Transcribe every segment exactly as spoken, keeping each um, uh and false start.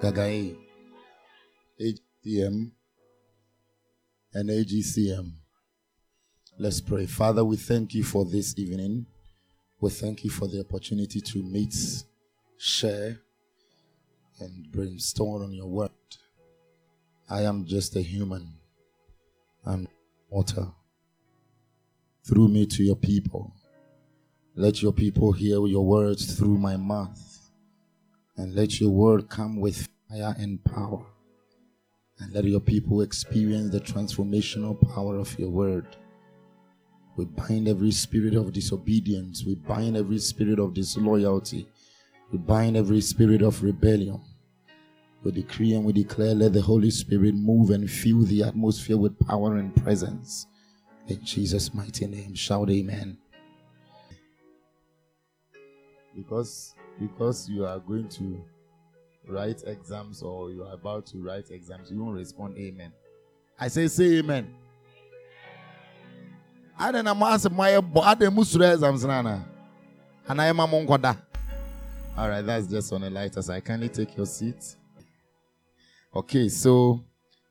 Kagay. A G C M and A G C M. Let's pray. Father, we thank you for this evening. We thank you for the opportunity to meet, share, and brainstorm on your word. I am just a human. I'm water. Through me to your people. Let your people hear your words through my mouth. And let your word come with fire and power. And let your people experience the transformational power of your word. We bind every spirit of disobedience. We bind every spirit of disloyalty. We bind every spirit of rebellion. We decree and we declare, let the Holy Spirit move and fill the atmosphere with power and presence. In Jesus' mighty name, shout amen. Because, because you are going to write exams or you are about to write exams, you won't respond amen. I say, say amen. I don't know my exams, Nana. And I am a mongoda. All right, that's just on a lighter side. Kindly take your seat. Okay, so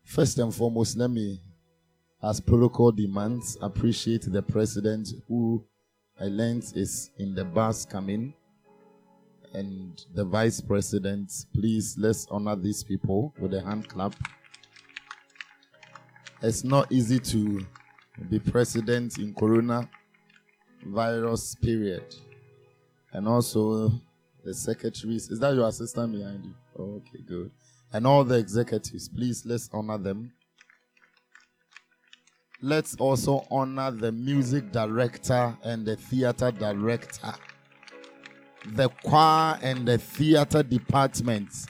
first and foremost, let me, as protocol demands, appreciate the president who I learned is in the bus coming, and the vice president. Please, let's honor these people with a hand clap. It's not easy to be president in corona virus period. And also the secretaries. Is that your assistant behind you? Oh, okay, good. And all the executives, please, let's honor them. Let's also honor the music director and the theater director, the choir and the theater departments.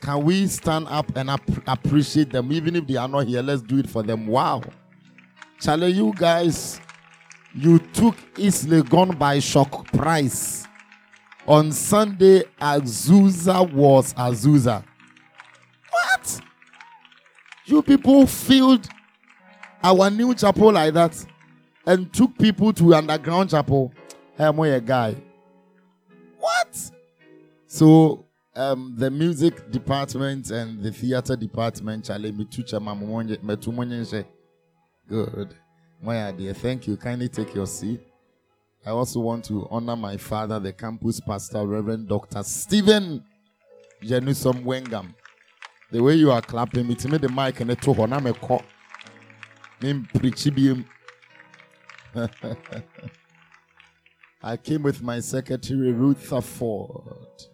Can we stand up and ap- appreciate them? Even if they are not here, let's do it for them. Wow. Charlie, you guys, you took East Legon by shock price. On Sunday, Azusa was Azusa. What? You people filled our new chapel like that and took people to underground chapel. Hey, I'm a guy. What? So, um, the music department and the theater department, Charlie, good. My dear, thank you. Kindly take your seat. I also want to honor my father, the campus pastor, Reverend Doctor Stephen Jenusom-Wengam. The way you are clapping, it's me the mic and the talk on. I'm a cop. I came with my secretary, Ruth Aford.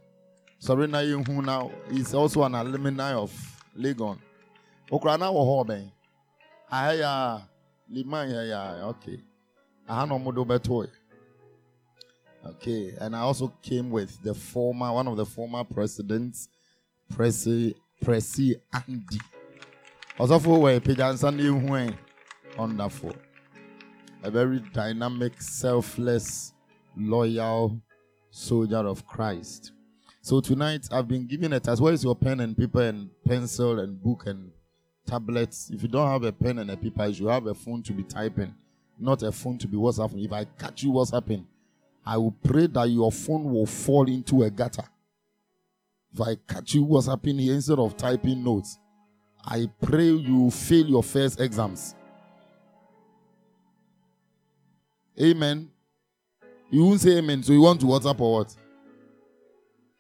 Sabrina Yungu now is also an alumni of Legon. Okranawa Hoben. Aya, Liman, ya, okay. Ahano Mudobetoy. Okay, and I also came with the former, one of the former presidents, Presy Presy Andy. Also for way Pigan Sandy wonderful. A very dynamic, selfless, loyal soldier of Christ. So tonight I've been giving a task. Where is your pen and paper and pencil and book and tablets? If you don't have a pen and a paper, you should have a phone to be typing, not a phone to be WhatsApping. If I catch you WhatsApping, I will pray that your phone will fall into a gutter. If I catch you WhatsApping here instead of typing notes, I pray you fail your first exams. Amen. You won't say amen, so you want to WhatsApp or what?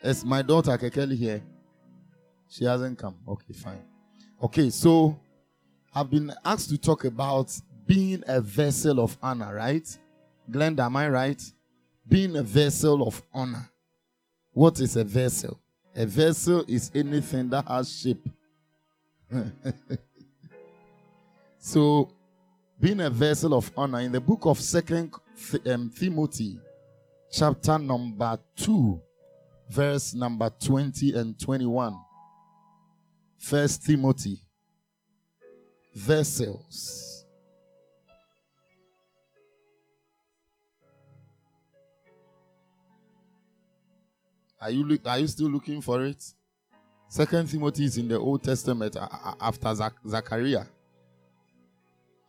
It's my daughter Kekeli here. She hasn't come. Okay, fine. Okay, so I've been asked to talk about being a vessel of honor, right? Glenda, am I right? Being a vessel of honor. What is a vessel? A vessel is anything that has shape. So, being a vessel of honor, in the book of Second Timothy, chapter number two, verse number twenty and twenty-one. First Timothy, vessels. Are you look, are you still looking for it? Second Timothy is in the Old Testament after Zachariah.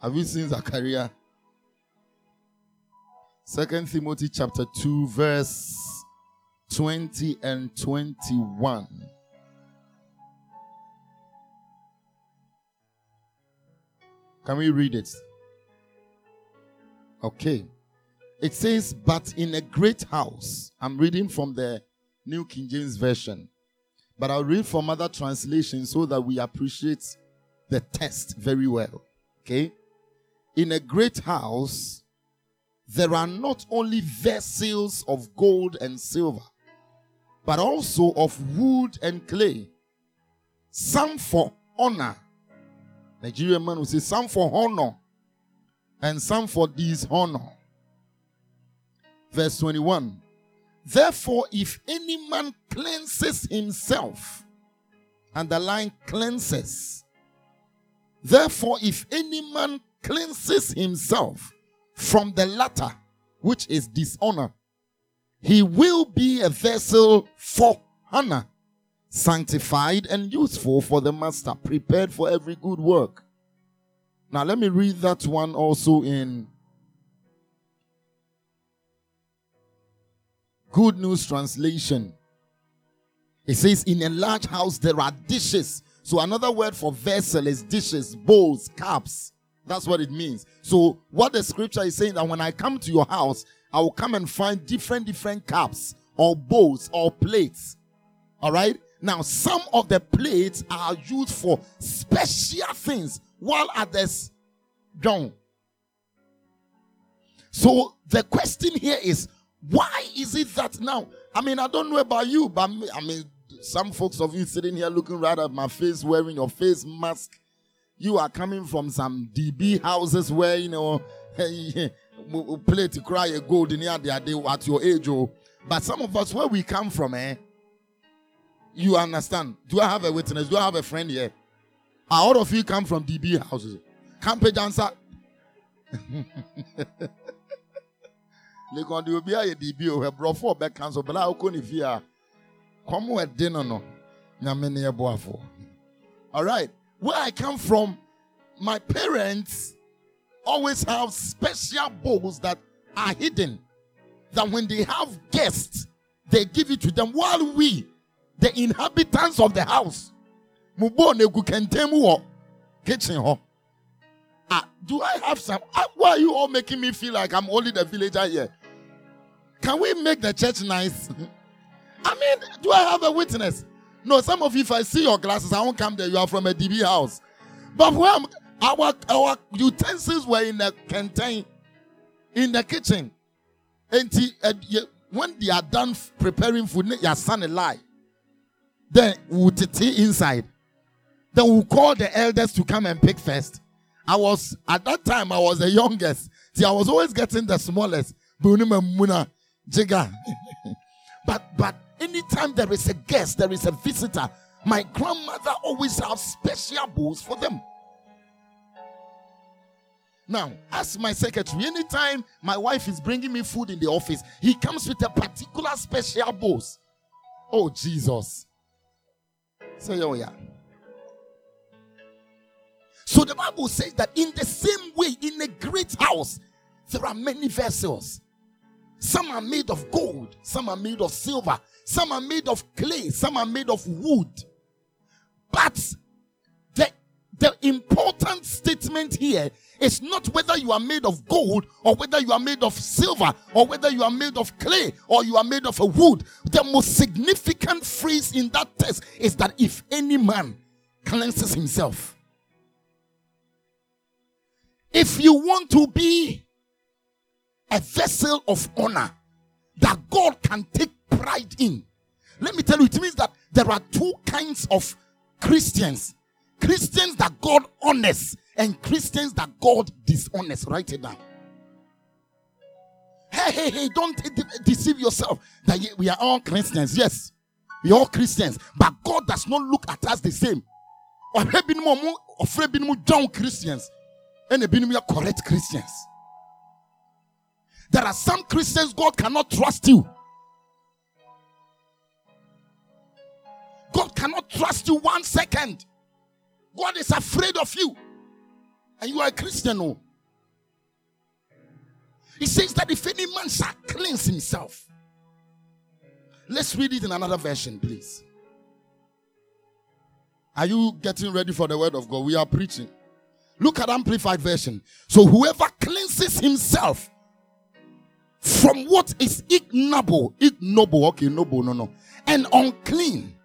Have you seen Zachariah? Second Timothy chapter two, verse twenty and twenty-one. Can we read it? Okay. It says, but in a great house. I'm reading from the New King James Version. But I'll read from other translations so that we appreciate the text very well. Okay? In a great house, there are not only vessels of gold and silver, but also of wood and clay, some for honor. Nigerian man will say, some for honor, and some for dishonor. Verse twenty-one. Therefore, if any man cleanses himself, underline cleanses. Therefore, if any man cleanses himself from the latter, which is dishonor, he will be a vessel for honor, sanctified and useful for the master, prepared for every good work. Now, let me read that one also in Good News Translation. It says, in a large house there are dishes. So another word for vessel is dishes, bowls, cups. That's what it means. So what the scripture is saying, that when I come to your house, I will come and find different, different cups or bowls or plates. All right? Now, some of the plates are used for special things, while others don't. So the question here is, why is it that now? I mean, I don't know about you, but I mean, some folks of you sitting here looking right at my face, wearing your face mask. You are coming from some D B houses where, you know, we play to cry a gold in here at your age. Oh. But some of us, where we come from, eh? You understand. Do I have a witness? Do I have a friend here? Are all of you come from D B houses? Campe Jansa. Legon, you be a D B or brought four back council, but I couldn't if you are. Come at dinner, no. All right. Where I come from, my parents always have special bowls that are hidden. That when they have guests, they give it to them. While we, the inhabitants of the house, kitchen. Ah, do I have some? Ah, why are you all making me feel like I'm only the villager here? Can we make the church nice? I mean, do I have a witness? No, some of you, if I see your glasses, I won't come there. You are from a D B house. But when our, our utensils were in the canteen, in the kitchen, and the, uh, when they are done preparing food, your son will lie. Then we'll tea inside. Then we'll call the elders to come and pick first. I was, at that time, I was the youngest. See, I was always getting the smallest. But, but anytime there is a guest, there is a visitor, my grandmother always has special bowls for them. Now, ask my secretary, anytime my wife is bringing me food in the office, he comes with a particular special bowls. Oh, Jesus. Say, oh, yeah. So the Bible says that in the same way, in a great house, there are many vessels. Some are made of gold, some are made of silver, some are made of clay, some are made of wood. But the, the important statement here is not whether you are made of gold or whether you are made of silver or whether you are made of clay or you are made of a wood. The most significant phrase in that text is that if any man cleanses himself. If you want to be a vessel of honor that God can take pride in, let me tell you, it means that there are two kinds of Christians. Christians that God honors and Christians that God dishonors. Write it down. Hey, hey, hey, don't deceive yourself that we are all Christians. Yes, we are all Christians. But God does not look at us the same. Or John Christians. And they been correct Christians. There are some Christians God cannot trust you. God cannot trust you one second. God is afraid of you. And you are a Christian. Oh. He says that if any man shall cleanse himself. Let's read it in another version, please. Are you getting ready for the word of God? We are preaching. Look at Amplified Version. So whoever cleanses himself from what is ignoble, ignoble, okay, noble, no, no, and unclean,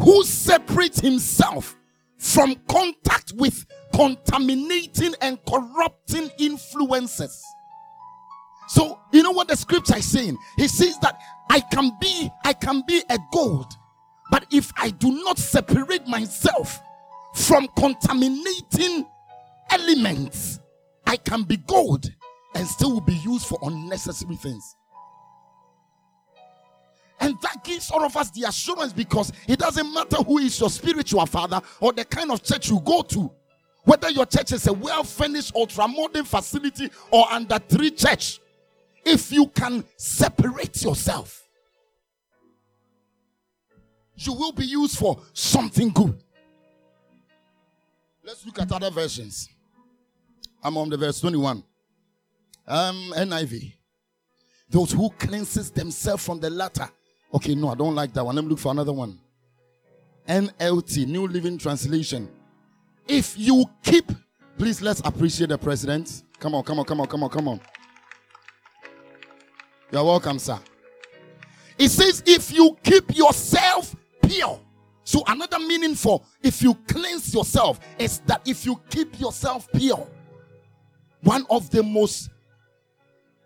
who separates himself from contact with contaminating and corrupting influences. So, you know what the scripture is saying? He says that I can be, I can be a gold, but if I do not separate myself from contaminating elements, I can be gold and still will be used for unnecessary things. And that gives all of us the assurance, because it doesn't matter who is your spiritual father or the kind of church you go to. Whether your church is a well-furnished, ultra-modern facility or under three church, if you can separate yourself, you will be used for something good. Let's look at other versions. I'm on the verse twenty-one. Um, N I V. Those who cleanses themselves from the latter. Okay, no, I don't like that one. Let me look for another one. N L T, New Living Translation. If you keep, please let's appreciate the president. Come on, come on, come on, come on, come on. You're welcome, sir. It says, if you keep yourself pure. So another meaning for if you cleanse yourself is that if you keep yourself pure. One of the most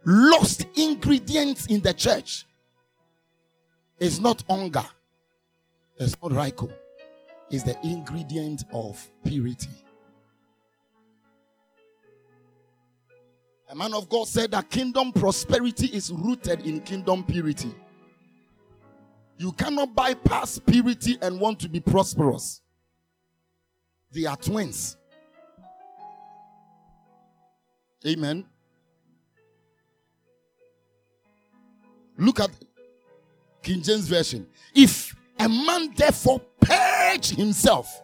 lost ingredients in the church is not hunger. It's not Raiko. Is the ingredient of purity. A man of God said that kingdom prosperity is rooted in kingdom purity. You cannot bypass purity and want to be prosperous. They are twins. Amen. Look at King James Version. If a man therefore purge himself.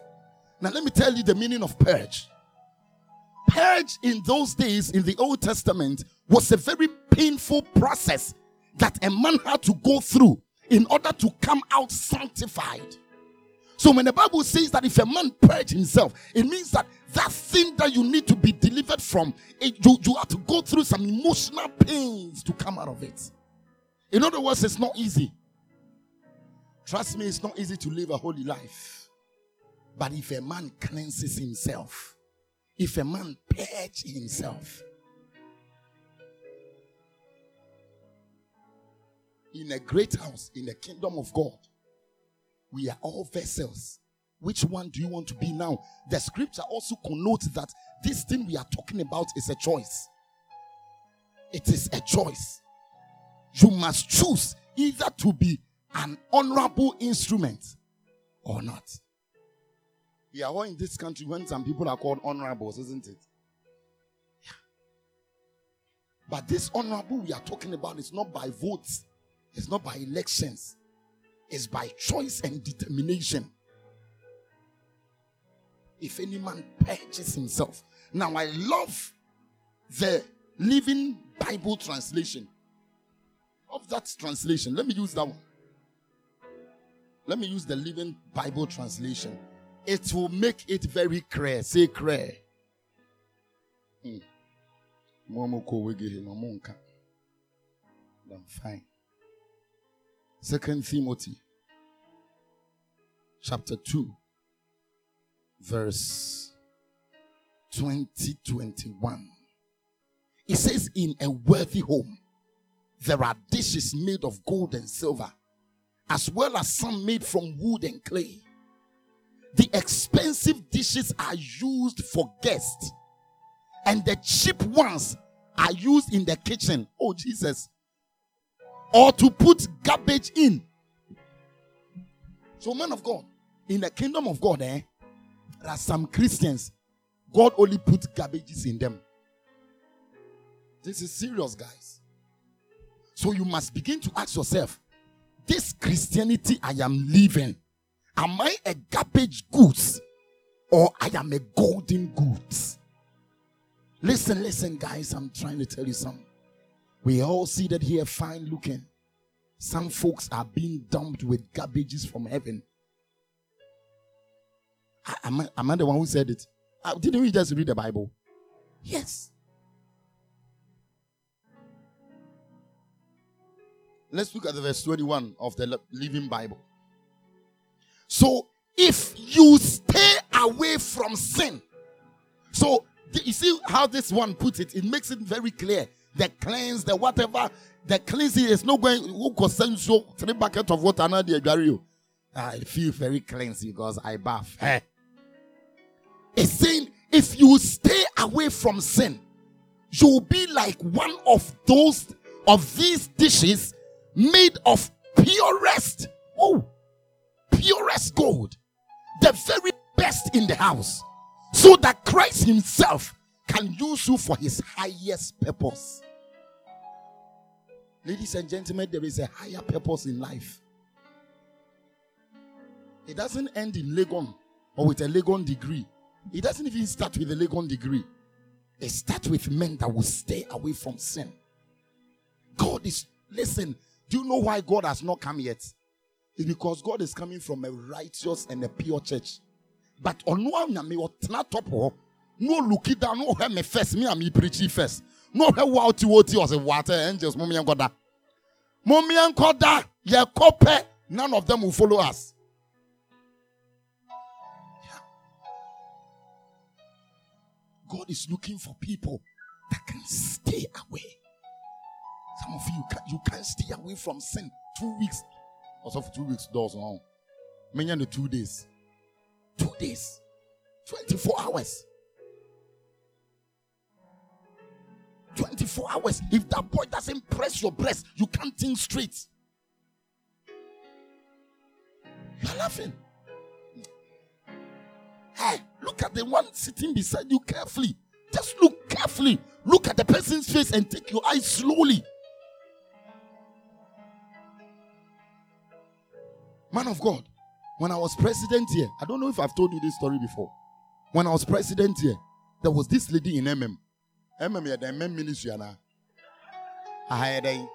Now let me tell you the meaning of purge. Purge in those days in the Old Testament was a very painful process that a man had to go through in order to come out sanctified. So when the Bible says that if a man purge himself, it means that that thing that you need to be delivered from, it, you, you have to go through some emotional pains to come out of it. In other words, it's not easy. Trust me, it's not easy to live a holy life. But if a man cleanses himself, if a man purges himself in a great house, in the kingdom of God, we are all vessels. Which one do you want to be now? The scripture also connotes that this thing we are talking about is a choice. It is a choice. You must choose either to be an honorable instrument or not. We are all in this country when some people are called honorables, isn't it? Yeah. But this honorable we are talking about is not by votes, it's not by elections, it's by choice and determination. If any man purges himself. Now I love the Living Bible translation. Of that translation, let me use that one. Let me use the Living Bible translation. It will make it very clear. Say clear. Mm. I'm fine. Second Timothy chapter two verse twenty, twenty-one. It says, in a worthy home there are dishes made of gold and silver, as well as some made from wood and clay. The expensive dishes are used for guests, and the cheap ones are used in the kitchen. Oh, Jesus. Or to put garbage in. So, man of God, in the kingdom of God, eh, there are some Christians, God only puts garbages in them. This is serious, guys. So, you must begin to ask yourself, this Christianity I am living, am I a garbage goods or I am a golden goods? Listen, listen, guys, I'm trying to tell you something. We all see that here fine looking. Some folks are being dumped with garbages from heaven. I, am, I, am I the one who said it? Uh, didn't we just read the Bible? Yes. Let's look at the verse twenty-one of the Living Bible. So, if you stay away from sin. So, you see how this one puts it? It makes it very clear. The cleanse, the whatever, the cleansing is not going to send you three buckets of water. I feel very cleansed because I bath. Hey. It's saying if you stay away from sin, you will be like one of those, of these dishes made of purest, oh, purest gold, the very best in the house, so that Christ himself can use you for his highest purpose. Ladies and gentlemen, there is a higher purpose in life. It doesn't end in Legon or with a Legon degree. It doesn't even start with a Legon degree. It starts with men that will stay away from sin. God is, listen, do you know why God has not come yet? It's because God is coming from a righteous and a pure church. But on one hand, no looky down, no hear me first, me and me preachy first. No hear what you what you was a water angels, mommy and goda. Mommy and goda, your copper, none of them will follow us. God is looking for people that can stay away. Some of you, can, you can't stay away from sin. Two weeks. Also for two weeks, doors on. Many of the two days. Two days. twenty-four hours. twenty-four hours. If that boy doesn't press your breast, you can't think straight. You're laughing. Hey, look at the one sitting beside you carefully. Just look carefully. Look at the person's face and take your eyes slowly. Man of God, when I was president here, I don't know if I've told you this story before. When I was president here, there was this lady in M M. M M had the M M ministry. I had a,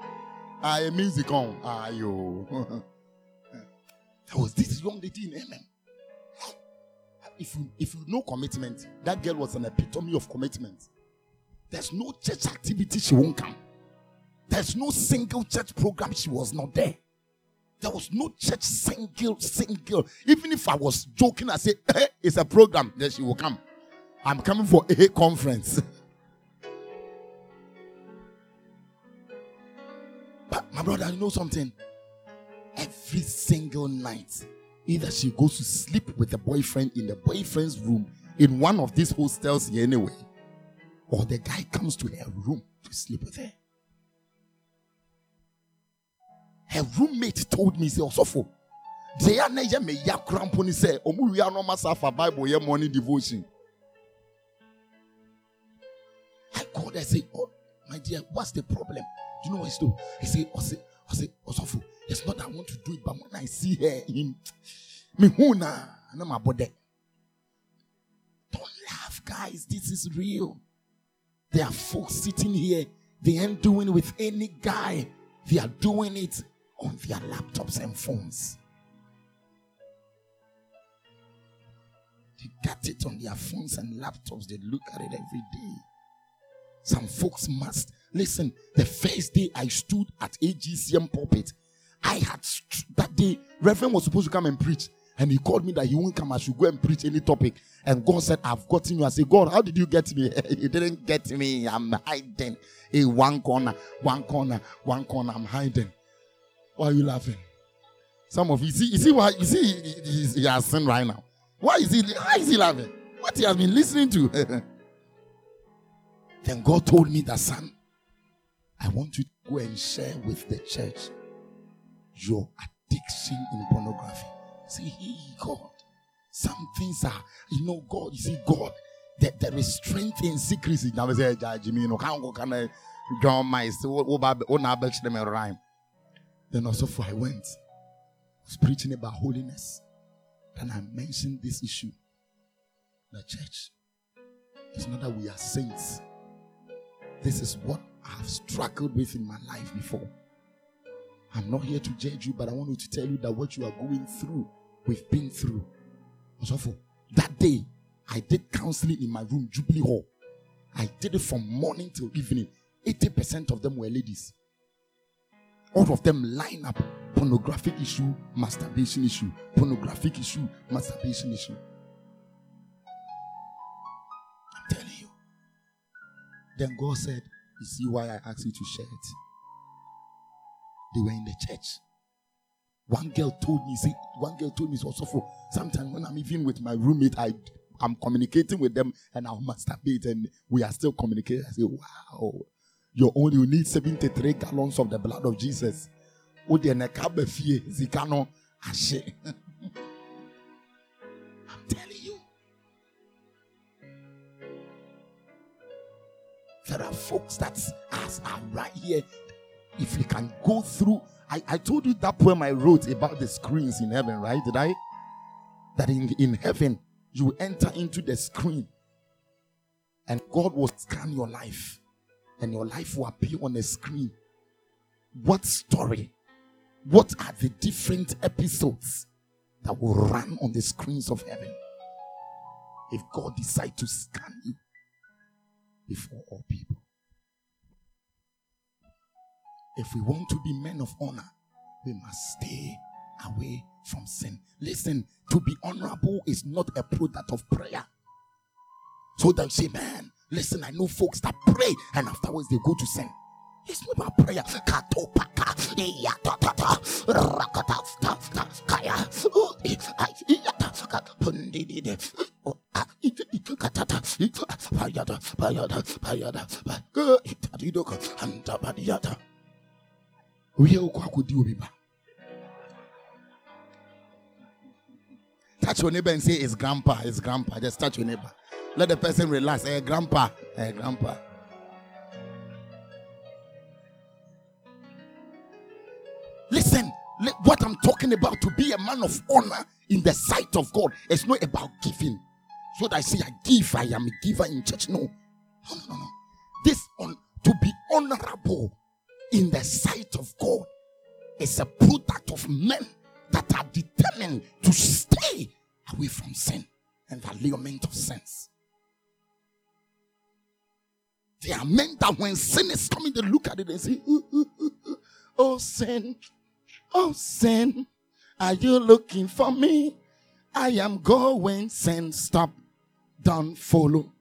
I had a music on. There was this young lady in M M. If you, if you know commitment, that girl was an epitome of commitment. There's no church activity she won't come. There's no single church program she was not there. There was no church single, single. Even if I was joking, I said, hey, it's a program, then she will come. I'm coming for a conference. But my brother, you know something? Every single night, either she goes to sleep with the boyfriend in the boyfriend's room in one of these hostels here anyway, or the guy comes to her room to sleep with her. Her roommate told me, say, Osofo, they are never me ya cramponi say, omu we are no master for Bible here morning devotion. I called her, I say, oh my dear, what's the problem? Do you know what he's doing? He say, I say, I say, Osofo. It's not that I want to do it, but when I see her, him, me who na, na my body. Don't laugh, guys. This is real. There are folks sitting here. They ain't doing it with any guy. They are doing it on their laptops and phones. They got it on their phones and laptops. They look at it every day. Some folks must listen. The first day I stood at A G C M pulpit. I had, that day, Reverend was supposed to come and preach. And he called me that he won't come. I should go and preach any topic. And God said, I've gotten you. I said, God, how did you get me? You didn't get me. I'm hiding in one corner, one corner, one corner. I'm hiding. Why are you laughing? Some of you, see, you see why, you see, he, he, he has sinned right now. Why is he, why is he laughing? What he has been listening to. Then God told me that, son, I want you to go and share with the church your addiction in pornography. See, hey, God, some things are, you know, God, you see, God, that there is strength in secrecy. Now, we say, Jimmy, you know, how can I draw my, then also for I went, I was preaching about holiness, and I mentioned this issue. The church, it's not that we are saints. This is what I have struggled with in my life before. I'm not here to judge you, but I want to tell you that what you are going through, we've been through. That day, I did counseling in my room, Jubilee Hall. I did it from morning till evening. eighty percent of them were ladies. All of them line up. Pornographic issue, masturbation issue. Pornographic issue, masturbation issue. I'm telling you. Then God said, you see why I asked you to share it? They were in the church. One girl told me, see, one girl told me, also, sometimes when I'm even with my roommate, I, I'm communicating with them and I'll masturbate and we are still communicating. I say, wow, you only need seventy-three gallons of the blood of Jesus. I'm telling you. There are folks that are right here. If you can go through, I, I told you that poem I wrote about the screens in heaven, right? Did I? That in, in heaven, you enter into the screen and God will scan your life and your life will appear on the screen. What story? What are the different episodes that will run on the screens of heaven if God decides to scan you before all people? If we want to be men of honor, we must stay away from sin. Listen, to be honorable is not a product of prayer. So don't say, man, listen, I know folks that pray and afterwards they go to sin. It's not about prayer. Touch your neighbor and say, it's grandpa, it's grandpa. Just touch your neighbor. Let the person relax. Hey, grandpa, hey, grandpa. Listen, what I'm talking about, to be a man of honor in the sight of God, it's not about giving. So that I say, I give, I am a giver in church. No, no, no, no. This, on, to be honorable in the sight of God, is a product of men that are determined to stay away from sin and the allurement of sins. There are men that when sin is coming, they look at it and say, ooh, ooh, ooh, ooh. Oh sin, oh sin, are you looking for me? I am going, sin, stop, don't follow.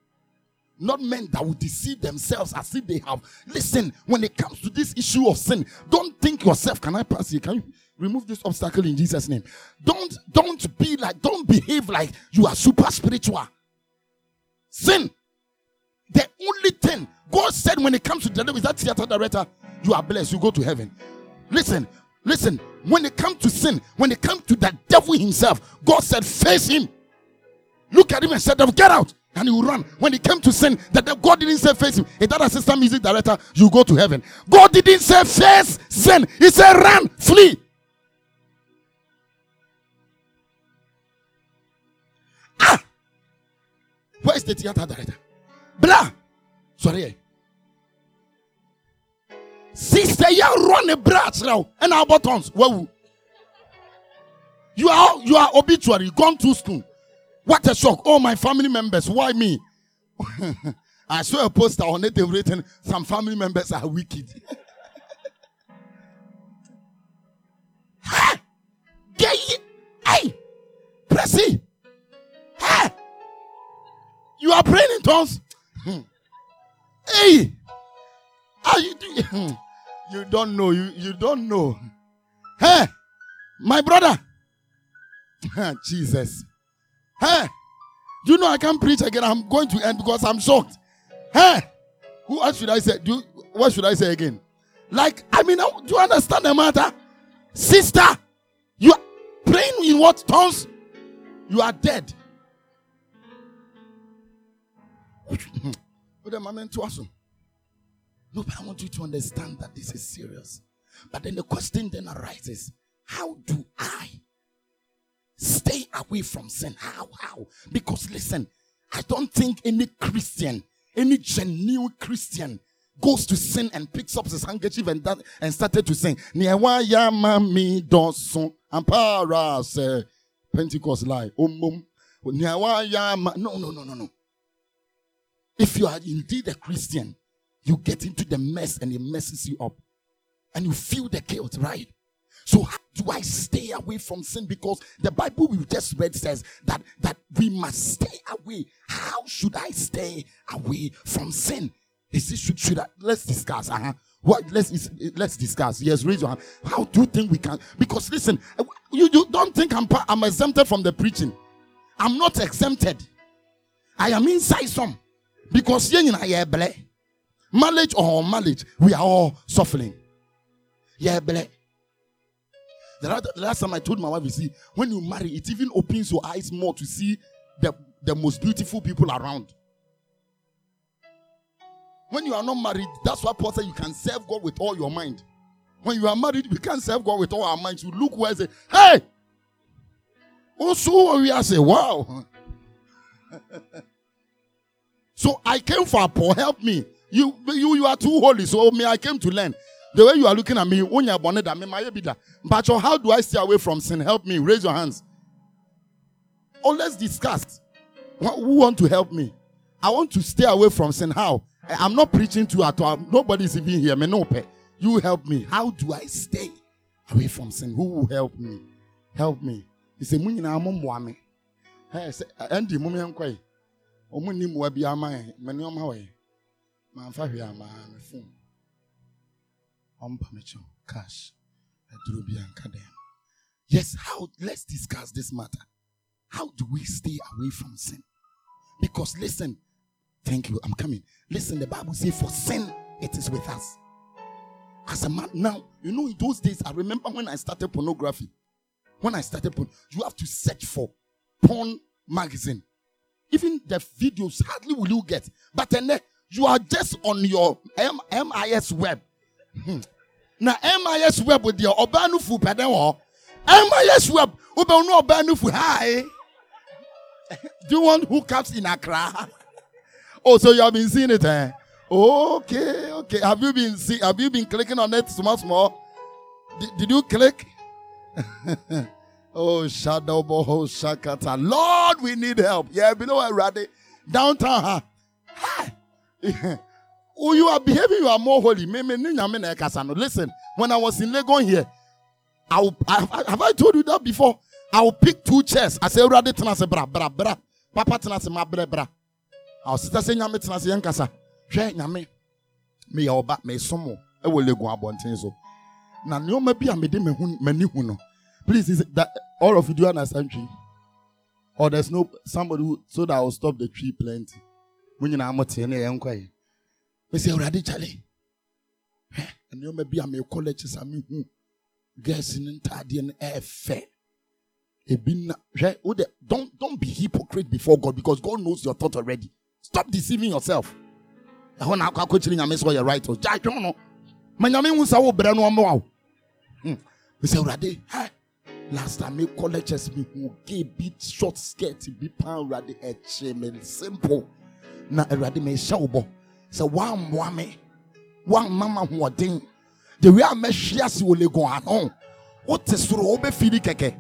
Not men that will deceive themselves as if they have. Listen, when it comes to this issue of sin, don't think yourself, can I pass you? Can you remove this obstacle in Jesus' name? Don't, don't be like, don't behave like you are super spiritual. Sin, the only thing God said when it comes to deliverance, that theater director, you are blessed, you go to heaven. Listen, listen, when it comes to sin, when it comes to the devil himself, God said, face him. Look at him and said, get out. And he will run. When it came to sin, the devil, God didn't say face him. If that assistant music director, you go to heaven. God didn't say face sin. He said run, flee. Ah! Where is the theater director? Blah! Sorry. Sister, you run a branch now and our buttons. Well, you are you are obituary, gone to school. What a shock. All my family members, why me? I saw a poster on it written, some family members are wicked. Ha! Gay! Hey! Presy! Ha! You are praying in tongues? Hey! Are you doing? You don't know. You, you don't know. Hey, my brother. Jesus. Hey, do you know I can't preach again? I'm going to end because I'm shocked. Hey, who else should I say? Do you, what should I say again? Like, I mean, do you understand the matter? Sister, you are praying in what tongues? You are dead. But I'm meant to ask. No, but I want you to understand that this is serious. But then the question then arises, how do I stay away from sin? How, how? Because listen, I don't think any Christian, any genuine Christian goes to sin and picks up his handkerchief and that, and started to sing. Niawaya mami doson ampara se Pentecost lie. No, no, no, no, no. If you are indeed a Christian, you get into the mess and it messes you up. And you feel the guilt, right? So how do I stay away from sin? Because the Bible we just read says that, that we must stay away. How should I stay away from sin? Is this, should, should I, let's discuss. Uh-huh. What, let's, let's discuss. Yes, raise your hand. How do you think we can? Because listen, you, you don't think I'm, I'm exempted from the preaching. I'm not exempted. I am inside some. Because marriage or marriage, we are all suffering. Yeah, bleh. The last time I told my wife, you see, when you marry, it even opens your eyes more to see the, the most beautiful people around. When you are not married, that's why Paul said you can serve God with all your mind. When you are married, we can't serve God with all our minds. You look where and say, hey! Also, we are saying, wow. So I came for Paul, help me. You, you, you are too holy, so me, I came to learn. The way you are looking at me, but how do I stay away from sin? Help me. Raise your hands. Oh, let's discuss. Who want to help me? I want to stay away from sin. How? I'm not preaching to you at all. Nobody's even here. You help me. How do I stay away from sin? Who will help me? Help me. He said, Andy, yes, how? Let's discuss this matter. How do we stay away from sin? Because listen, thank you, I'm coming. Listen, the Bible says, for sin, it is with us. As a man, now, you know, in those days, I remember when I started pornography. When I started porn, you have to search for porn magazine. Even the videos, hardly will you get. But then, you are just on your M I S web. Hmm. Now M I S web with your Obanu food pedawa. M I S web Obanu Obanu food. Hi. Do you want hookups in Accra? Oh, so you have been seeing it, eh? Okay, okay. Have you been see, have you been clicking on it small small? Did, did you click? Oh, shadow boho shakata. Lord, we need help. Yeah, below already. Downtown, huh? Hi. Yeah. Oh, you are behaving, you are more holy. Listen, when I was in Legon here, I, will, I have I told you that before? I will pick two chairs. I say, Rade tenase bra, bra, bra. Papa tenase ma bra, bra. Our sister say, Nyame tenase yankasa. She, Nyame. Me ya oba, me somo. Ewo Legon abontenzo. Na nyo me bi amede me hun, me ni huno. Please, is it that all of you do understand tree? Or there's no, somebody who, so that I will stop the tree plenty. Mwenye na amote, ene yankwaye. I say, already, Charlie. And you may be a college, I mean, guessing in Tadian air fair. Don't don't be hypocrite before God because God knows your thought already. Stop deceiving yourself. I want to coach you, I miss what you're right. I don't know. My name was our brand one more. We say, already, last time I colleges, me who gave beat short skirt, be pound ready at shame, simple. Now, already, me showbo. So one woman, one mama who are doing the real messias will go on. What is Robe Fili Keke?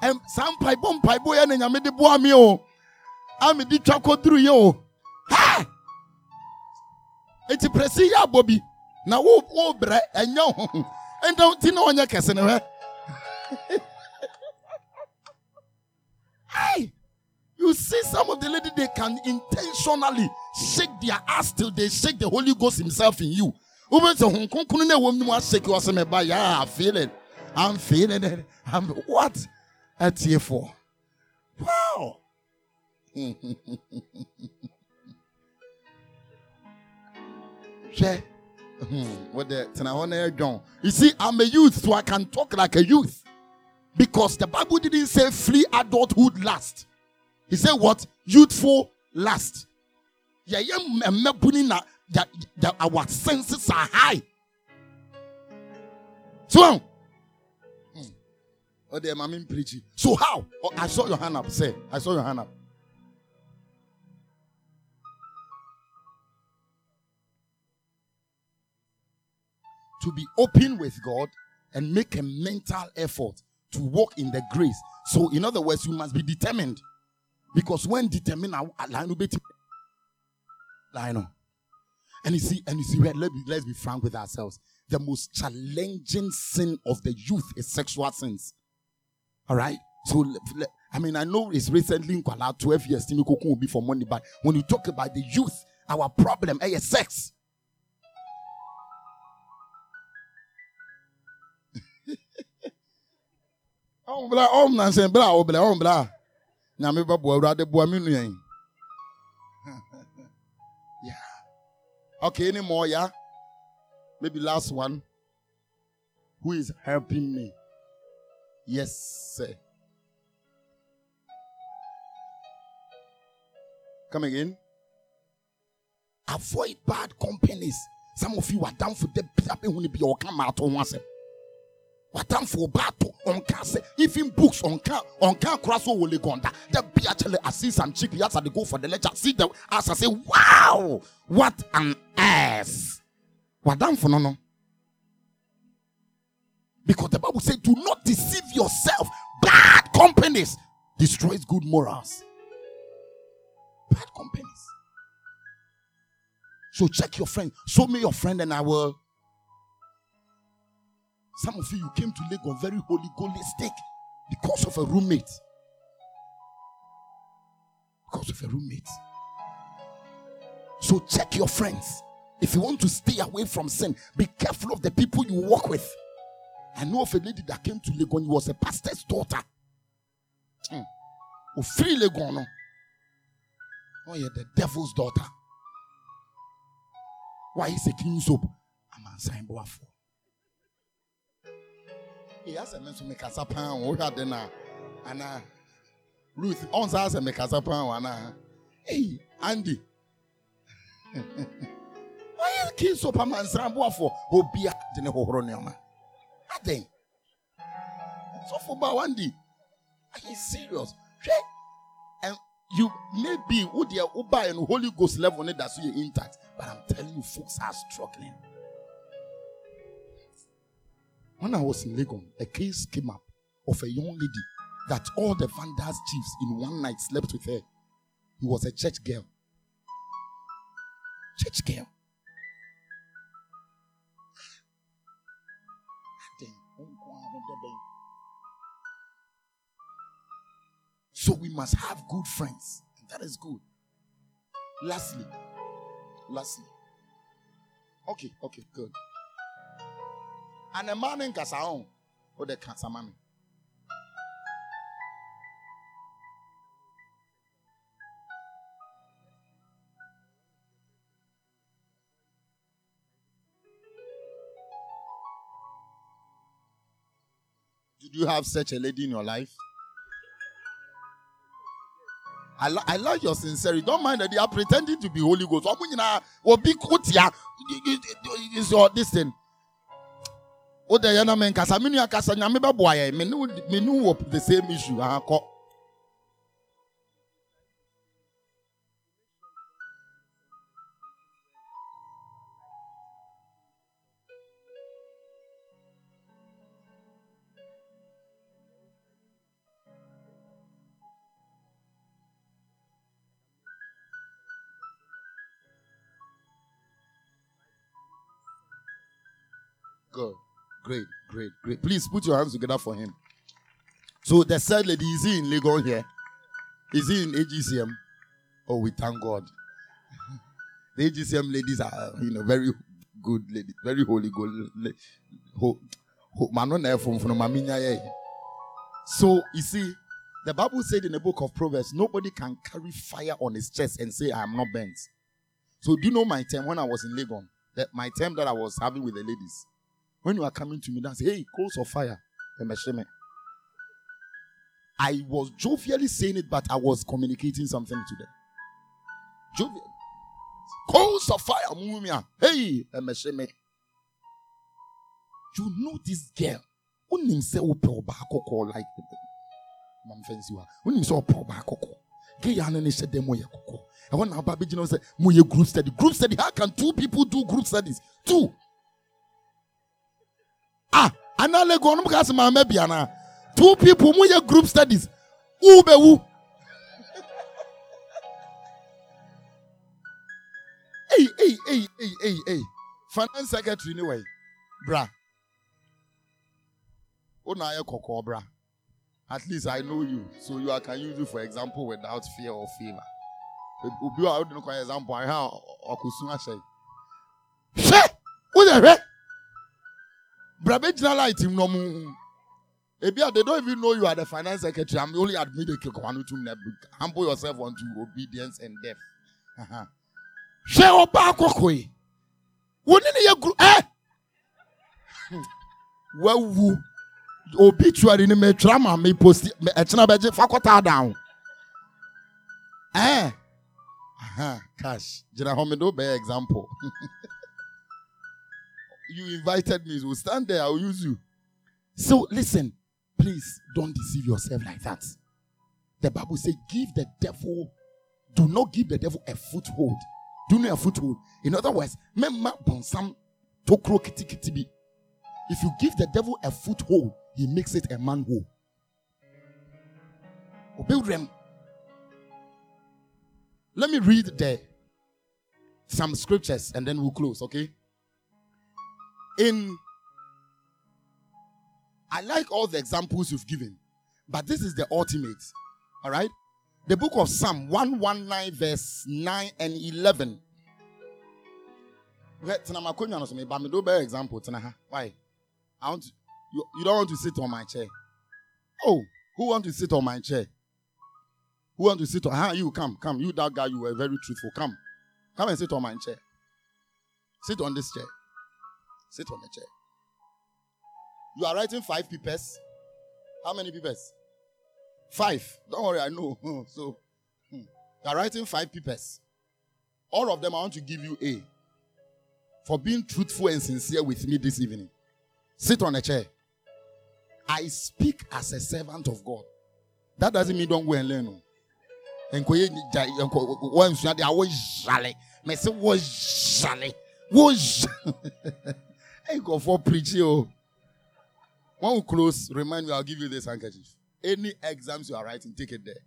And some pipe bomb pipe boy and I made the boy meal. I made the chocolate through you. Ha! It's a Presy Bobby. Now, oh, bread and yo. And don't you know on your cousin? Hey! You see some of the ladies, they can intentionally shake their ass till they shake the Holy Ghost himself in you. Yeah, I feel it. I'm feeling it. I'm what? That's here for. Wow. You see, I'm a youth, so I can talk like a youth. Because the Bible didn't say flee adulthood last. He said what? Youthful lust. Yeah, yeah, that our senses are high. So, oh, there, mommy preaching. So how? Oh, I saw your hand up. Say, I saw your hand up. To be open with God and make a mental effort to walk in the grace. So, in other words, you must be determined. Because when determined, I know better. I know. And you see, and you see, let's be, let's be frank with ourselves. The most challenging sin of the youth is sexual sins. All right? So, I mean, I know it's recently in Kuala, twelve years, Timiko will be for money, but when you talk about the youth, our problem is sex. Yeah. Okay, any more, yeah? Maybe last one. Who is helping me? Yes, sir. Come again. Avoid bad companies. Some of you are down for the be or come out on one. What time for battle on cancer? Even books on can on can cross over Legonda. The actually I see some chickens as they go for the lecture. See them as I say, wow, what an ass. What time for no no? Because the Bible says, do not deceive yourself. Bad companies destroys good morals. Bad companies. So check your friend. Show me your friend, and I will. Some of you, you came to Legon very holy, holistic because of a roommate. Because of a roommate. So check your friends. If you want to stay away from sin, be careful of the people you work with. I know of a lady that came to Legon, she was a pastor's daughter. Hmm. Oh, free Legon, no? Oh, yeah, the devil's daughter. Why is a king soap? I'm a sign boy for. He has a man to make us a pound or had dinner. And Ruth owns us and make us a pound. Hey, Andy. Why is King Superman Sambo for Obia Dene Horonema? I think. So for Bawandi, are you serious? And you may be with your Uba and Holy Ghost level on it, that's your intact. But I'm telling you, folks are struggling. When I was in Legon, a case came up of a young lady that all the Vandals chiefs in one night slept with her. He was a church girl. Church girl. So we must have good friends. And that is good. Lastly. Lastly. Okay, okay, good. And a man in Kasaon, or the Kasamami. Did you have such a lady in your life? I, lo- I love your sincerity. Don't mind that they are pretending to be Holy Ghost. Is your this thing? The same issue. Good. Great, great, great. Please put your hands together for him. So the third lady, is he in Legon here? Is he in A G C M? Oh, we thank God. The A G C M ladies are, you know, very good ladies, very holy good. So, you see, the Bible said in the book of Proverbs, nobody can carry fire on his chest and say, I am not burnt. So, do you know my term when I was in Legon? That my term that I was having with the ladies. When you are coming to me and say, hey, coals of fire, I was jovially saying it, but I was communicating something to them. Jovial. Coals of fire, hey, you know this girl. I want our baby to say, group study. Group study, how can two people do group studies? Two. Ah, and now Legon, because my baby, Anna. two people muye group studies. Ube u. Hey, hey, hey, hey, hey, hey. Finance secretary anyway. Bra. Onaya koko bra. At least I know you, so you I can use you for example without fear or favor. Obi I don't know for example I have okusuma say. She, who the heck? Brabe general item no mu. Ebi they don't even know you are the finance secretary. I'm only admitted to Kwanutum. Humble yourself unto obedience and death. She oba kokoi. Woni ne ye group eh? Wawu. Obituary ni me drama me post me etina beje fakota down eh aha cash jira home do be example you invited me so stand there I'll use you. So listen, please don't deceive yourself like that. The Bible says give the devil do not give the devil a foothold. Do not a foothold. In other words, mema bonsam tokro kitikiti bi. If you give the devil a foothold, he makes it a manhole. Obey them. Let me read there some scriptures and then we'll close, okay? In I like all the examples you've given, but this is the ultimate. All right? The book of Psalm one nineteen, verse nine and eleven. Example. Why? I want to, you, you don't want to sit on my chair. Oh, who want to sit on my chair? Who want to sit on? Ah, you come, come. You that guy, you were very truthful. Come, come and sit on my chair. Sit on this chair. Sit on the chair. You are writing five papers. How many papers? Five. Don't worry, I know. So you are writing five papers. All of them, I want to give you A for being truthful and sincere with me this evening. Sit on a chair. I speak as a servant of God. That doesn't mean don't go and learn. I go for preaching. When we close, remind me, I'll give you this handkerchief. Any exams you are writing, take it there.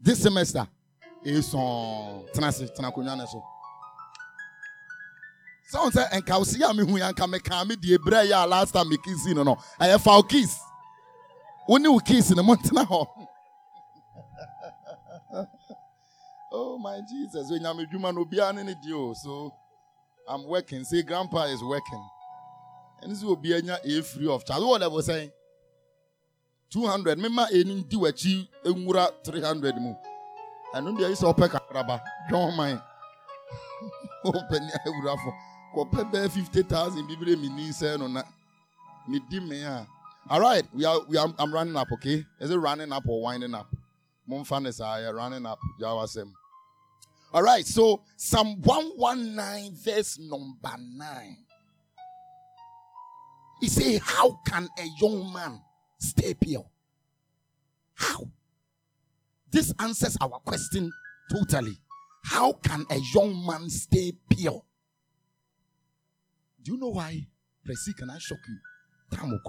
This semester is on transit. Someone said, and Kausia me who can make me the Ebrea last time me kissing no no. I have foul kiss. When you kiss in a month now. Oh my Jesus, when I'm a human will be an idiot. So I'm working. Say grandpa is working. And this will be a free of charge. What I was saying. Two hundred. Remember any do a chi umura three hundred mo. And then there is a pack rubber. Don't mind. Open your mouth for fifty thousand people me need sell on me dim me. All right, we are we are I'm running up, okay? Is it running up or winding up? Mom fan is running up. All right, so Psalm one nineteen verse number nine. He say, how can a young man stay pure? How? This answers our question totally. How can a young man stay pure? Do you know why? Presy, can I shock you? Do you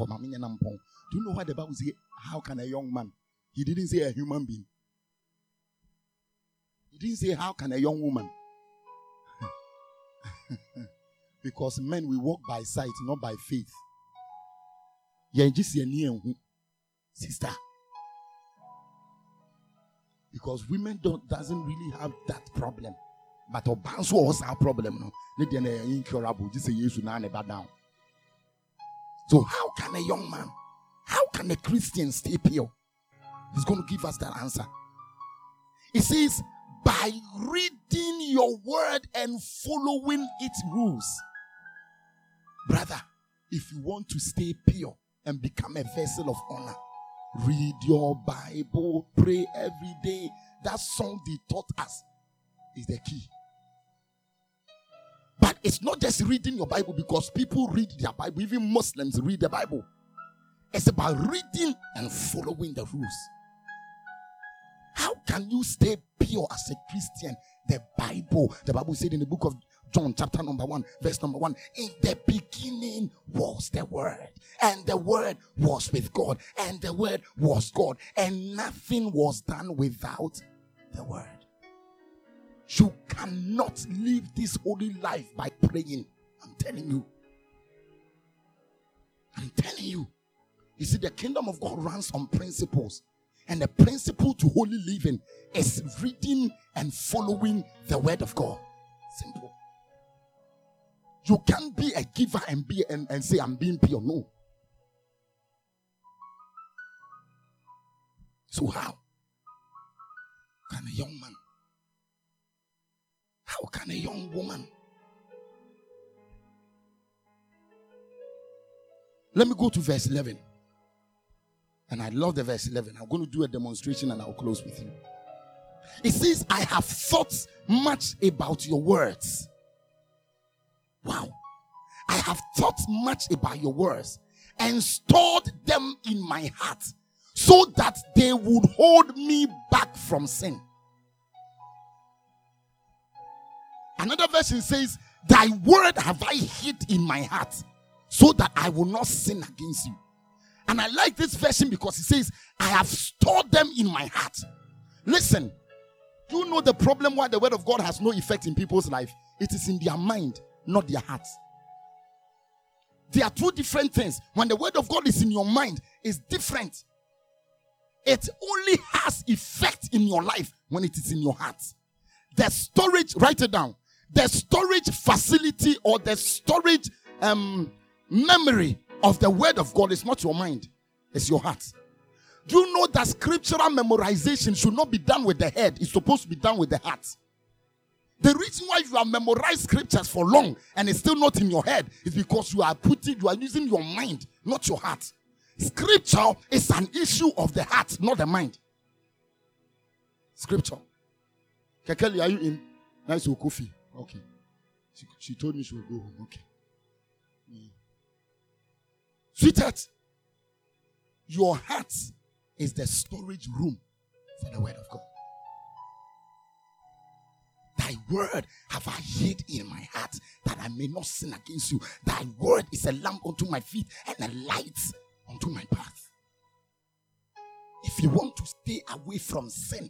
know why the Bible says, how can a young man? He didn't say a human being. He didn't say, how can a young woman? Because men, we walk by sight, not by faith. Sister. Because women don't doesn't really have that problem. But a bounce was our problem. They are incurable. Just say yes, now never down. So how can a young man, how can a Christian stay pure? He's going to give us that answer. He says, by reading your word and following its rules. Brother, if you want to stay pure and become a vessel of honor, read your Bible, pray every day. That song they taught us is the key. But it's not just reading your Bible, because people read their Bible. Even Muslims read the Bible. It's about reading and following the rules. How can you stay pure as a Christian? The Bible. The Bible said in the book of John chapter number one, verse number one. In the beginning was the Word, and the Word was with God, and the Word was God, and nothing was done without the Word. You cannot live this holy life by praying. I'm telling you. I'm telling you. You see, the kingdom of God runs on principles. And the principle to holy living is reading and following the word of God. Simple. You can't be a giver and be and, and say, I'm being pure. No. So how can a young man, how can a young woman? Let me go to verse eleven. And I love the verse eleven. I'm going to do a demonstration and I'll close with you. It says, I have thought much about your words. Wow. I have thought much about your words and stored them in my heart so that they would hold me back from sin. Another version says, thy word have I hid in my heart so that I will not sin against you. And I like this version because it says, I have stored them in my heart. Listen, do you know the problem why the word of God has no effect in people's life? It is in their mind, not their heart. There are two different things. When the word of God is in your mind, it's different. It only has effect in your life when it is in your heart. The storage, write it down. The storage facility or the storage um, memory of the word of God is not your mind, it's your heart. Do you know that scriptural memorization should not be done with the head? It's supposed to be done with the heart. The reason why you have memorized scriptures for long and it's still not in your head is because you are putting, you are using your mind, not your heart. Scripture is an issue of the heart, not the mind. Scripture. Kekeli, are you in? Nice coffee. Okay. She, she told me she will go home. Okay. Sweetheart, your heart is the storage room for the word of God. Thy word have I hid in my heart that I may not sin against you. Thy word is a lamp unto my feet and a light unto my path. If you want to stay away from sin,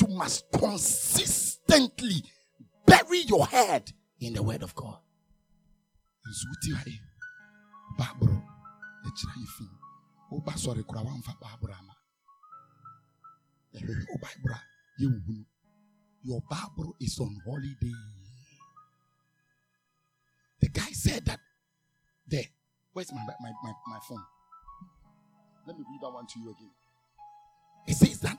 you must consistently bury your head in the word of God. Bible. Your Bible is on holiday. The guy said that there. Where's my, my, my, my phone? Let me read that one to you again. It says that,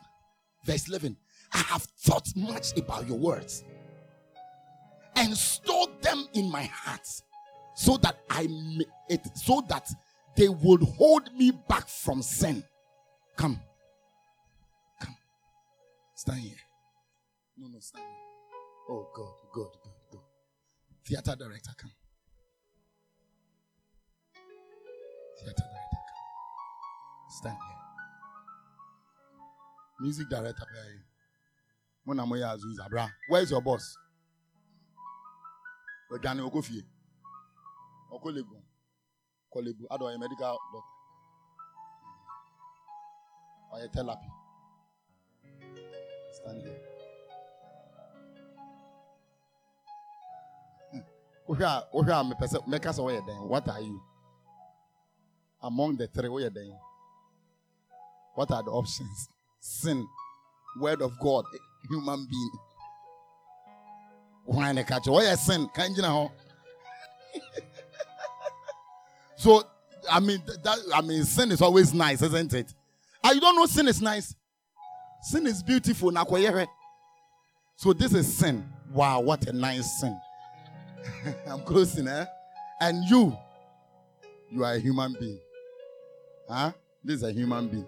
verse eleven, I have thought much about your words and stored them in my heart so that I may, it, so that they would hold me back from sin. Come. Come. Stand here. No, no, stand here. Oh, God, God, God, God. Theater director, come. Theater director, come. Stand here. Music director, where's your boss? Legon. I don't have a medical doctor. Or a therapy. Stand there. What are you? Among the three, what are the options? Sin, word of God, human being. Why catch? What is sin? Can you know? So, I mean, that, I mean, sin is always nice, isn't it? I don't know sin is nice. Sin is beautiful. So this is sin. Wow, what a nice sin. I'm closing, eh? And you, you are a human being. Huh? This is a human being.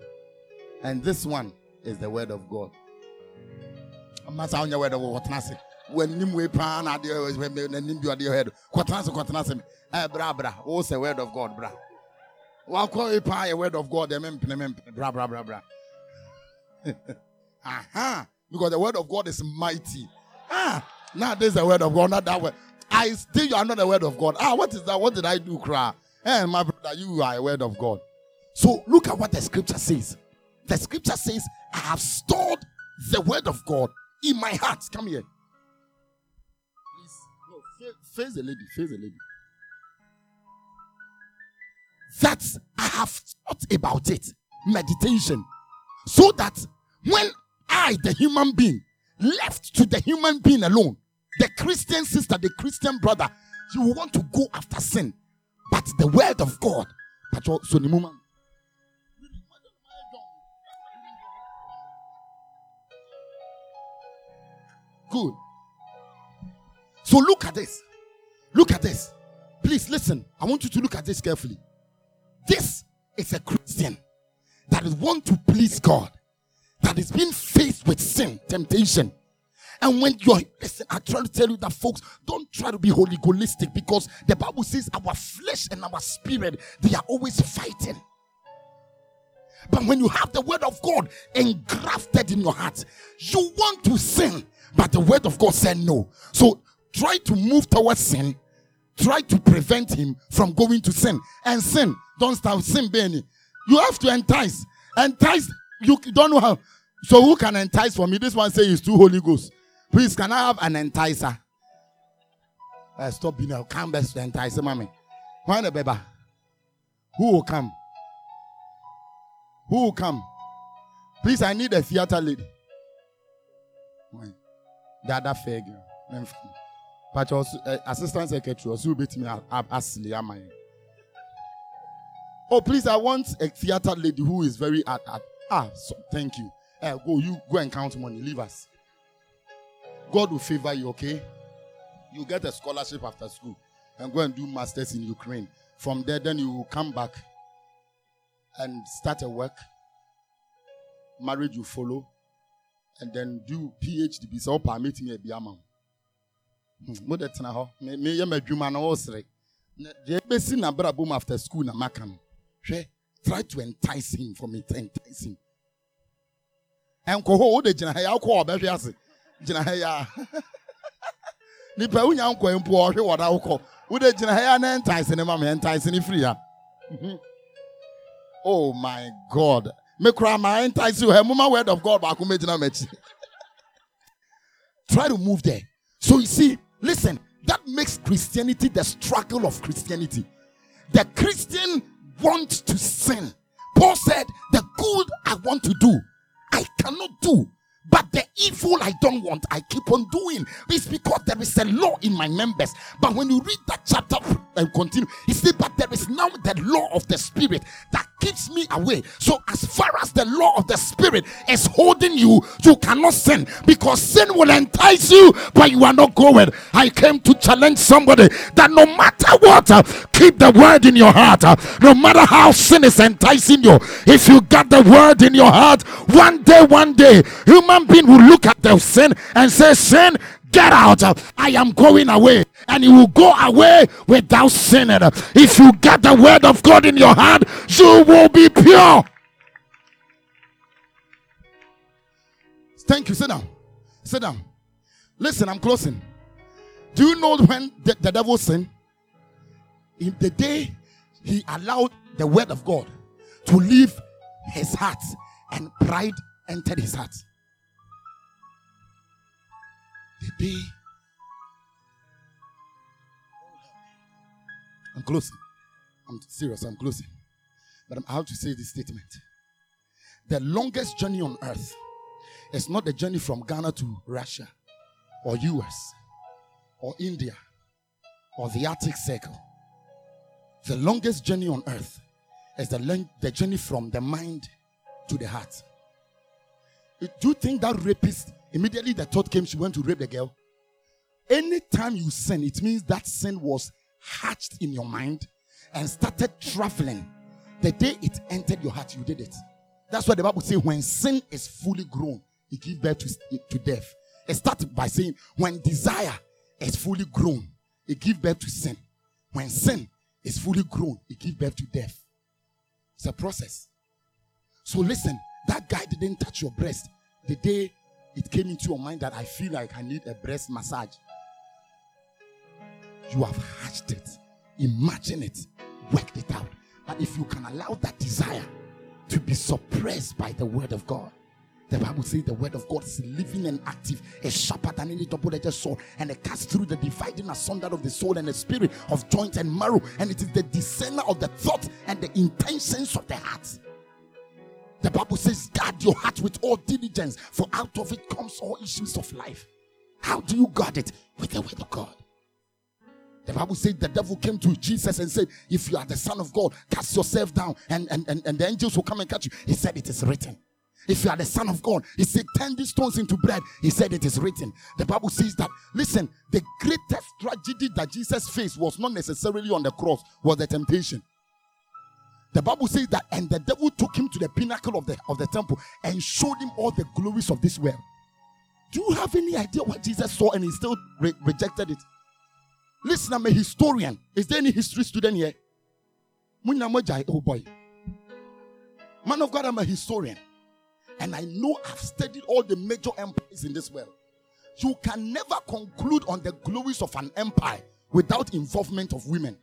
And this one is the word of God. I'm not saying the word of God. When you pray, na dey always when you dey head. Quatranse quatranse. Eh bra bra. Oh say word of God bra. Wa call you pray word of God dem dem bra bra bra bra. Aha, because the word of God is mighty. Ah, now this is the word of God, not that word. I still, you are not a word of God. Ah, what is that? What did I do, cry? Eh, my brother, you are a word of God. So look at what the scripture says. The scripture says, I have stored the word of God in my heart. Come here. Please, no, face the lady, face the lady. That I have thought about it. Meditation. So that when I, the human being, left to the human being alone, the Christian sister, the Christian brother, you want to go after sin. But the word of God. But also, good. So look at this. Look at this. Please listen. I want you to look at this carefully. This is a Christian that is want to please God, that is being faced with sin, temptation. And when you're, listen, I try to tell you that, folks, don't try to be holy holistic, because the Bible says our flesh and our spirit, they are always fighting. But when you have the word of God engrafted in your heart, you want to sin, but the word of God said no. So try to move towards sin. Try to prevent him from going to sin. And sin, don't stop sin, Benny. You have to entice. Entice, you don't know how. So who can entice for me? This one says it's two Holy Ghosts. Please, can I have an enticer? Uh, stop being a come best to entice, mommy. Why the baby? Who will come? Who will come? Please, I need a theater lady. The other fair girl. But your uh, assistant secretary also beat me up asli am I. Oh, please, I want a theater lady who is very at, at ah so, thank you. Uh, go, you go and count money. Leave us. God will favor you, okay? You get a scholarship after school and go and do masters in Ukraine. From there, then you will come back and start a work. Marriage will follow, and then do PhD. So permit me a biamam. After school, try to entice him for me. Entice him. And koho de jinahaya ko obehwease jinahaya ni pa unya nko empo ohwe woda woko wo de jinahaya na entice ne ma me entice ne free ya. Oh my God, me cry my entice you hemuma word of God ba ko me jina mechi. Try to move there. So you see, listen, that makes Christianity the struggle of Christianity. The Christian wants to sin. Paul said, the good I want to do I cannot do, but the evil I don't want, I keep on doing. It's because there is a law in my members. But when you read that chapter and continue, he said, but there is now the law of the spirit that keeps me away. So as far as the law of the spirit is holding you, you cannot sin, because sin will entice you, but you are not going. I came to challenge somebody that no matter what, keep the word in your heart. No matter how sin is enticing you, if you got the word in your heart, one day, one day, human being will look at the sin and say, sin, get out. I am going away. And you will go away without sinning. If you get the word of God in your heart, you will be pure. Thank you. Sit down. Sit down. Listen, I'm closing. Do you know when the, the devil sinned? In the day he allowed the word of God to leave his heart, and pride entered his heart. The day. I'm closing. I'm serious. I'm closing. But I have to say this statement. The longest journey on earth is not the journey from Ghana to Russia or U S or India or the Arctic Circle. The longest journey on earth is the, long- the journey from the mind to the heart. Do you think that rapist, immediately the thought came, she went to rape the girl? Anytime you sin, it means that sin was hatched in your mind and started traveling. The day it entered your heart, you did it. That's why the Bible says, when sin is fully grown, it gives birth to, to death. It started by saying, when desire is fully grown, it gives birth to sin. When sin is fully grown, it gives birth to death. It's a process. So listen, that guy didn't touch your breast. The day it came into your mind that I feel like I need a breast massage. You have hatched it. Imagine it. Worked it out. And if you can allow that desire to be suppressed by the word of God, the Bible says the word of God is living and active, a sharper than any double-edged sword, and it cuts through the dividing asunder of the soul and the spirit, of joint and marrow, and it is the discerner of the thoughts and the intentions of the heart. The Bible says, guard your heart with all diligence, for out of it comes all issues of life. How do you guard it? With the word of God. The Bible says the devil came to Jesus and said, if you are the Son of God, cast yourself down, and, and, and, and the angels will come and catch you. He said, it is written. If you are the Son of God, he said, turn these stones into bread. He said, it is written. The Bible says that, listen, the greatest tragedy that Jesus faced was not necessarily on the cross, was the temptation. The Bible says that, and the devil took him to the pinnacle of the, of the temple and showed him all the glories of this world. Do you have any idea what Jesus saw and he still re- rejected it? Listen, I'm a historian. Is there any history student here? Oh boy. Man of God, I'm a historian. And I know I've studied all the major empires in this world. You can never conclude on the glories of an empire without involvement of women.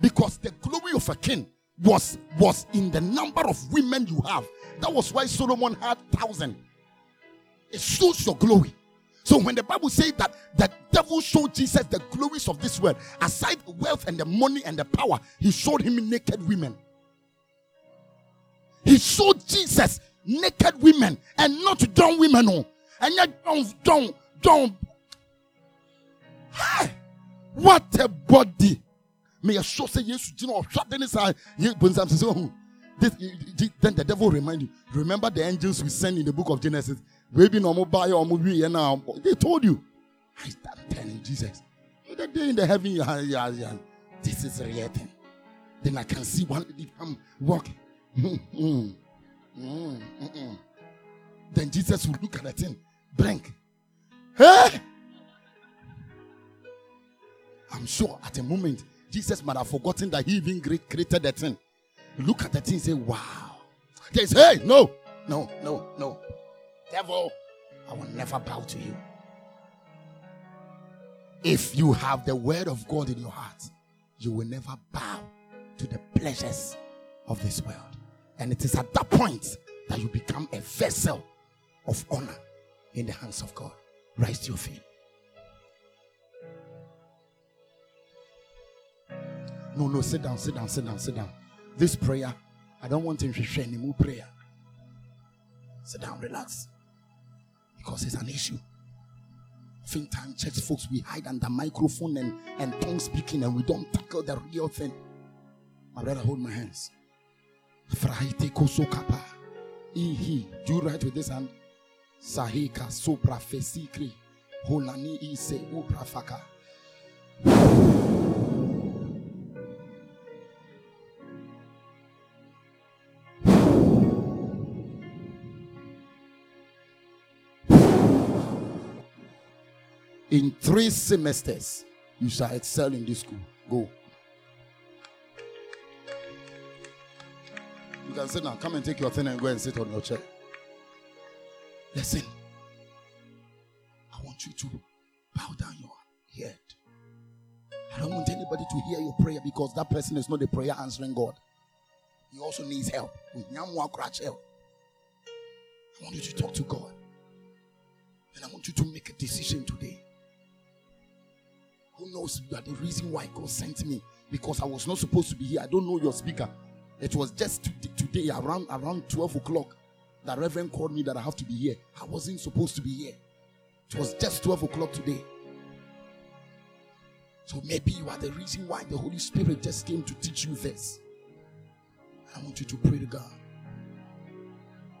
Because the glory of a king was, was in the number of women you have. That was why Solomon had thousand. It shows your glory. So when the Bible says that the devil showed Jesus the glories of this world, aside the wealth and the money and the power, he showed him naked women. He showed Jesus naked women, and not dumb women. No. And yet don't, don't, don't. Hey, what a body. May I show say yes, you know, then the devil remind you. Remember the angels we sent in the book of Genesis. Baby, no more buy or movie, and now they told you. I start telling Jesus. The day in the heaven, this is a real thing. Then I can see one lady come walk. Mm-mm. Mm-mm. Then Jesus would look at the thing. Blank. Hey! I'm sure at a moment, Jesus might have forgotten that he even created the thing. Look at the thing and say, wow. They say, hey, no, no, no, no. Devil, I will never bow to you. If you have the word of God in your heart, you will never bow to the pleasures of this world. And it is at that point that you become a vessel of honor in the hands of God. Rise to your feet. No, no, sit down, sit down, sit down, sit down. This prayer, I don't want him to share any more prayer. Sit down, relax. Because it's an issue. Oftentimes, church folks, we hide under microphone and, and tongue speaking, and we don't tackle the real thing. My brother, hold my hands. Do you write with this hand? Sahika sopra fesikri. Holani ise uprafaka. In three semesters, you shall excel in this school. Go. You can sit down. Come and take your thing and go and sit on your chair. Listen. I want you to bow down your head. I don't want anybody to hear your prayer because that person is not a prayer answering God. He also needs help. I want you to talk to God. And I want you to make a decision today. Who knows that the reason why God sent me? Because I was not supposed to be here. I don't know your speaker. It was just today around, around twelve o'clock that Reverend called me that I have to be here. I wasn't supposed to be here. It was just twelve o'clock today. So maybe you are the reason why the Holy Spirit just came to teach you this. I want you to pray to God.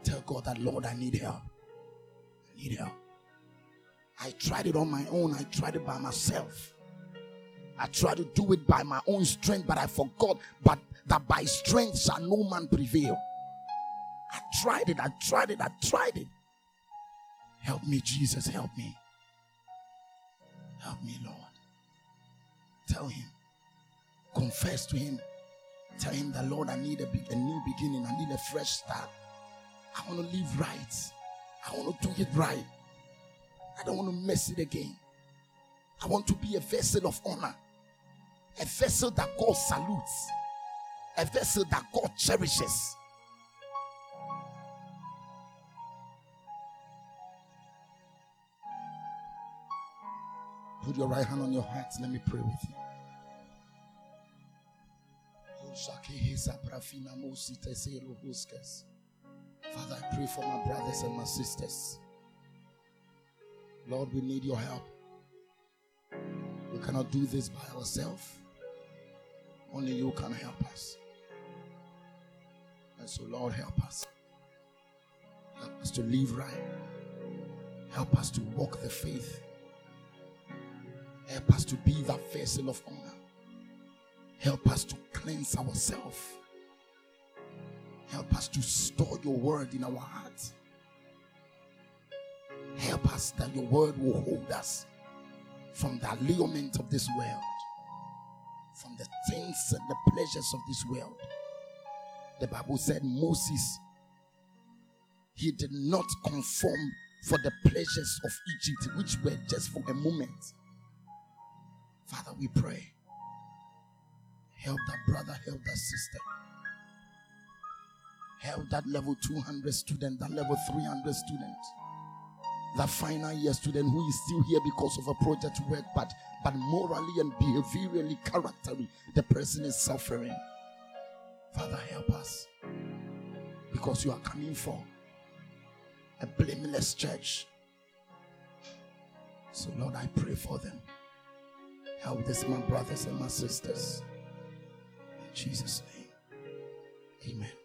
Tell God that, Lord, I need help. I need help. I tried it on my own. I tried it by myself. I tried to do it by my own strength, but I forgot. But that by strength shall no man prevail. I tried it, I tried it, I tried it. Help me, Jesus, help me. Help me, Lord. Tell him. Confess to him. Tell him that, Lord, I need a, be- a new beginning. I need a fresh start. I want to live right. I want to do it right. I don't want to mess it again. I want to be a vessel of honor. a vessel that God salutes, a vessel that God cherishes. Put your right hand on your heart. Let me pray with you. Father, I pray for my brothers and my sisters. Lord, we need your help. We cannot do this by ourselves. Only you can help us. And so, Lord, help us. Help us to live right. Help us to walk the faith. Help us to be that vessel of honor. Help us to cleanse ourselves. Help us to store your word in our hearts. Help us that your word will hold us from the allurement of this world, from the things and the pleasures of this world. The Bible said Moses, he did not conform for the pleasures of Egypt, which were just for a moment. Father, we pray. Help that brother, help that sister. Help that level two hundred student, that level three hundred student, that final year student who is still here because of a project work, but, but morally and behaviorally, characterly, the person is suffering. Father, help us, because you are coming for a blameless church. So Lord, I pray for them. Help this, my brothers and my sisters. In Jesus' name, amen.